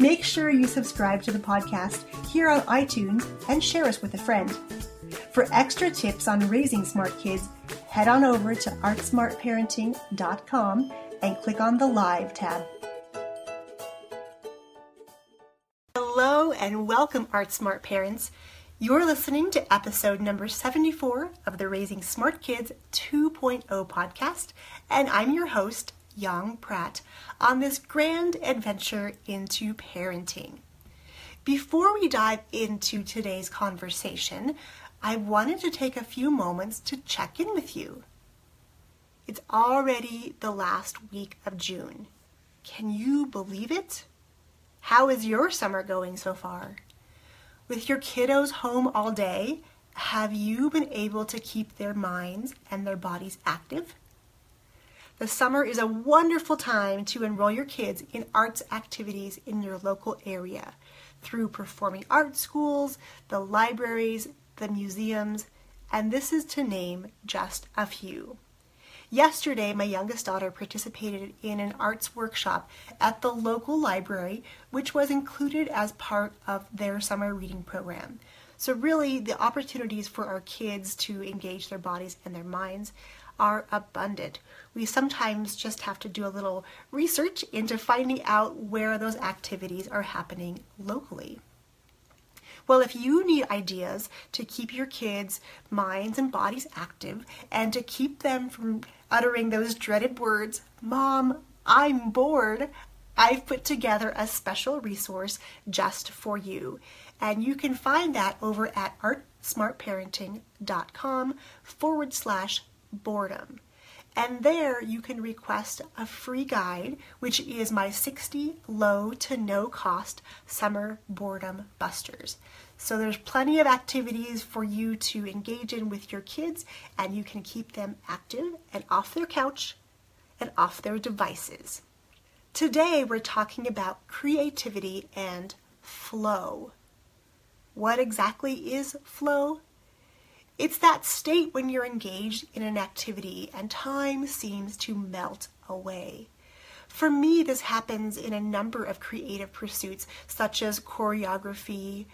Make sure you subscribe to the podcast here on iTunes and share us with a friend. For extra tips on raising smart kids, head on over to artsmartparenting.com and click on the Live tab. Hello and welcome, Art Smart Parents. You're listening to episode number 74 of the Raising Smart Kids 2.0 podcast, and I'm your host, Yang Pratt, on this grand adventure into parenting. Before we dive into today's conversation, I wanted to take a few moments to check in with you. It's already the last week of June. Can you believe it? How is your summer going so far? With your kiddos home all day, have you been able to keep their minds and their bodies active? The summer is a wonderful time to enroll your kids in arts activities in your local area through performing art schools, the libraries, the museums, and this is to name just a few. Yesterday, my youngest daughter participated in an arts workshop at the local library, which was included as part of their summer reading program. So really, the opportunities for our kids to engage their bodies and their minds are abundant. We sometimes just have to do a little research into finding out where those activities are happening locally. Well, if you need ideas to keep your kids' minds and bodies active and to keep them from uttering those dreaded words, "Mom, I'm bored," I've put together a special resource just for you. And you can find that over at artsmartparenting.com/boredom. And there you can request a free guide, which is my 60 low to no cost summer boredom busters. So there's plenty of activities for you to engage in with your kids, and you can keep them active and off their couch and off their devices. Today we're talking about creativity and flow. What exactly is flow? It's that state when you're engaged in an activity and time seems to melt away. For me, this happens in a number of creative pursuits, such as choreography,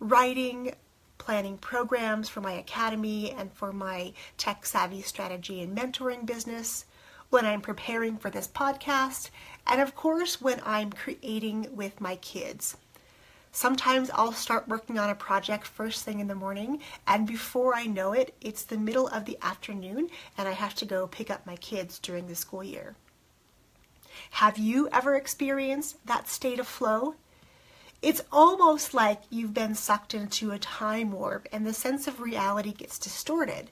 writing, planning programs for my academy and for my tech-savvy strategy and mentoring business, when I'm preparing for this podcast, and of course, when I'm creating with my kids. Sometimes I'll start working on a project first thing in the morning, and before I know it, it's the middle of the afternoon and I have to go pick up my kids during the school year. Have you ever experienced that state of flow? It's almost like you've been sucked into a time warp and the sense of reality gets distorted.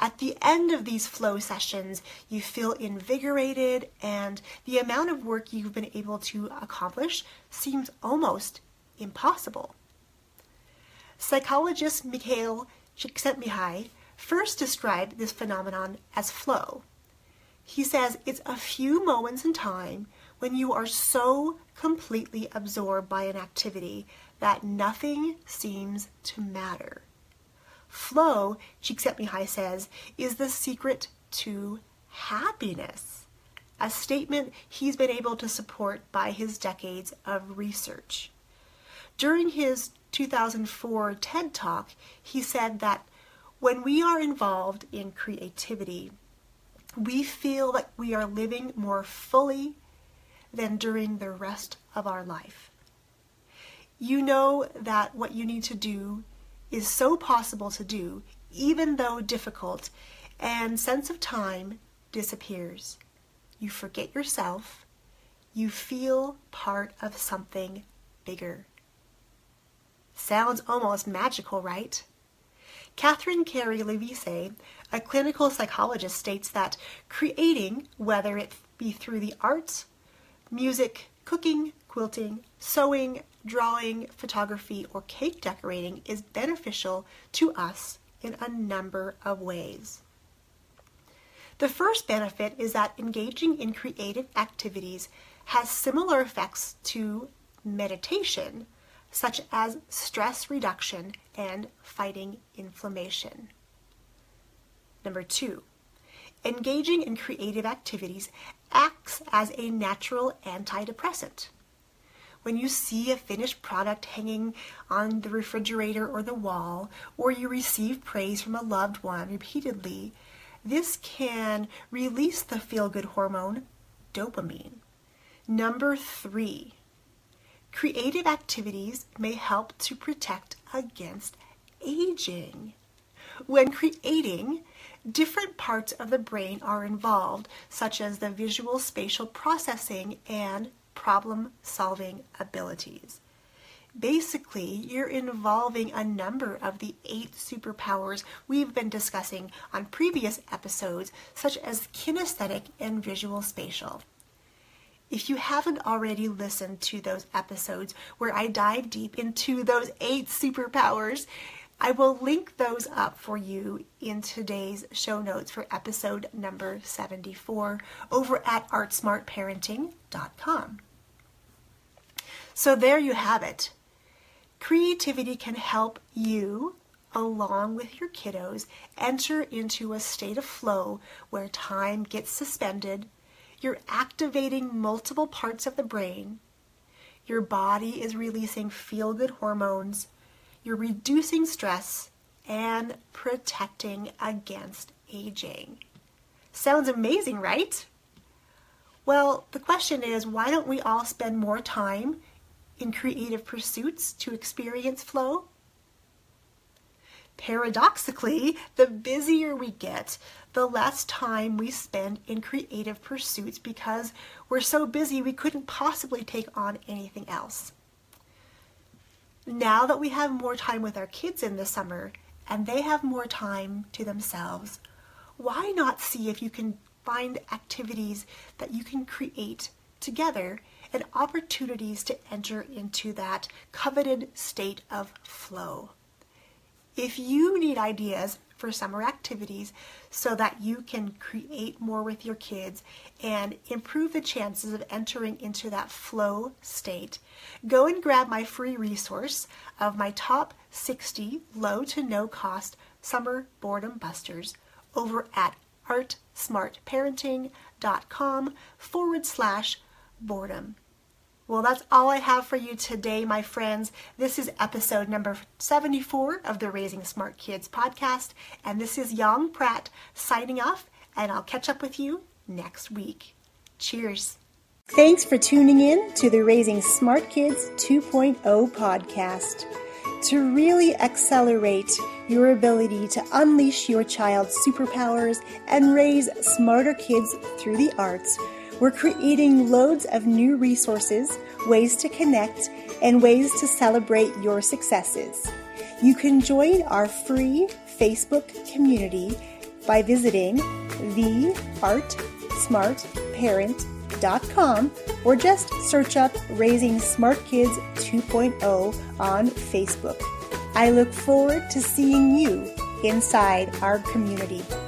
At the end of these flow sessions, you feel invigorated and the amount of work you've been able to accomplish seems almost impossible. Psychologist Mihaly Csikszentmihalyi first described this phenomenon as flow. He says it's a few moments in time when you are so completely absorbed by an activity that nothing seems to matter. Flow, Csikszentmihalyi says, is the secret to happiness, a statement he's been able to support by his decades of research. During his 2004 TED Talk, he said that when we are involved in creativity, we feel that we are living more fully than during the rest of our life. You know that what you need to do is so possible to do, even though difficult, and sense of time disappears. You forget yourself. You feel part of something bigger. Sounds almost magical, right? Catherine Carey Levise, a clinical psychologist, states that creating, whether it be through the arts, music, cooking, quilting, sewing, drawing, photography, or cake decorating is beneficial to us in a number of ways. The first benefit is that engaging in creative activities has similar effects to meditation, such as stress reduction and fighting inflammation. Number two, engaging in creative activities acts as a natural antidepressant. When you see a finished product hanging on the refrigerator or the wall, or you receive praise from a loved one repeatedly, this can release the feel-good hormone, dopamine. Number three, creative activities may help to protect against aging. When creating, different parts of the brain are involved, such as the visual spatial processing and problem-solving abilities. Basically, you're involving a number of the 8 superpowers we've been discussing on previous episodes, such as kinesthetic and visual spatial. If you haven't already listened to those episodes where I dive deep into those 8 superpowers, I will link those up for you in today's show notes for episode number 74 over at artsmartparenting.com. So there you have it. Creativity can help you, along with your kiddos, enter into a state of flow where time gets suspended, you're activating multiple parts of the brain, your body is releasing feel-good hormones, you're reducing stress and protecting against aging. Sounds amazing, right? Well, the question is, why don't we all spend more time in creative pursuits to experience flow? Paradoxically, the busier we get, the less time we spend in creative pursuits because we're so busy we couldn't possibly take on anything else. Now that we have more time with our kids in the summer and they have more time to themselves, why not see if you can find activities that you can create together and opportunities to enter into that coveted state of flow? If you need ideas for summer activities so that you can create more with your kids and improve the chances of entering into that flow state, go and grab my free resource of my top 60 low to no cost summer boredom busters over at artsmartparenting.com/boredom. Well, that's all I have for you today, my friends. This is episode number 74 of the Raising Smart Kids podcast, and this is Yang Pratt signing off, and I'll catch up with you next week. Cheers. Thanks for tuning in to the Raising Smart Kids 2.0 podcast. To really accelerate your ability to unleash your child's superpowers and raise smarter kids through the arts, we're creating loads of new resources, ways to connect, and ways to celebrate your successes. You can join our free Facebook community by visiting theartsmartparent.com or just search up Raising Smart Kids 2.0 on Facebook. I look forward to seeing you inside our community.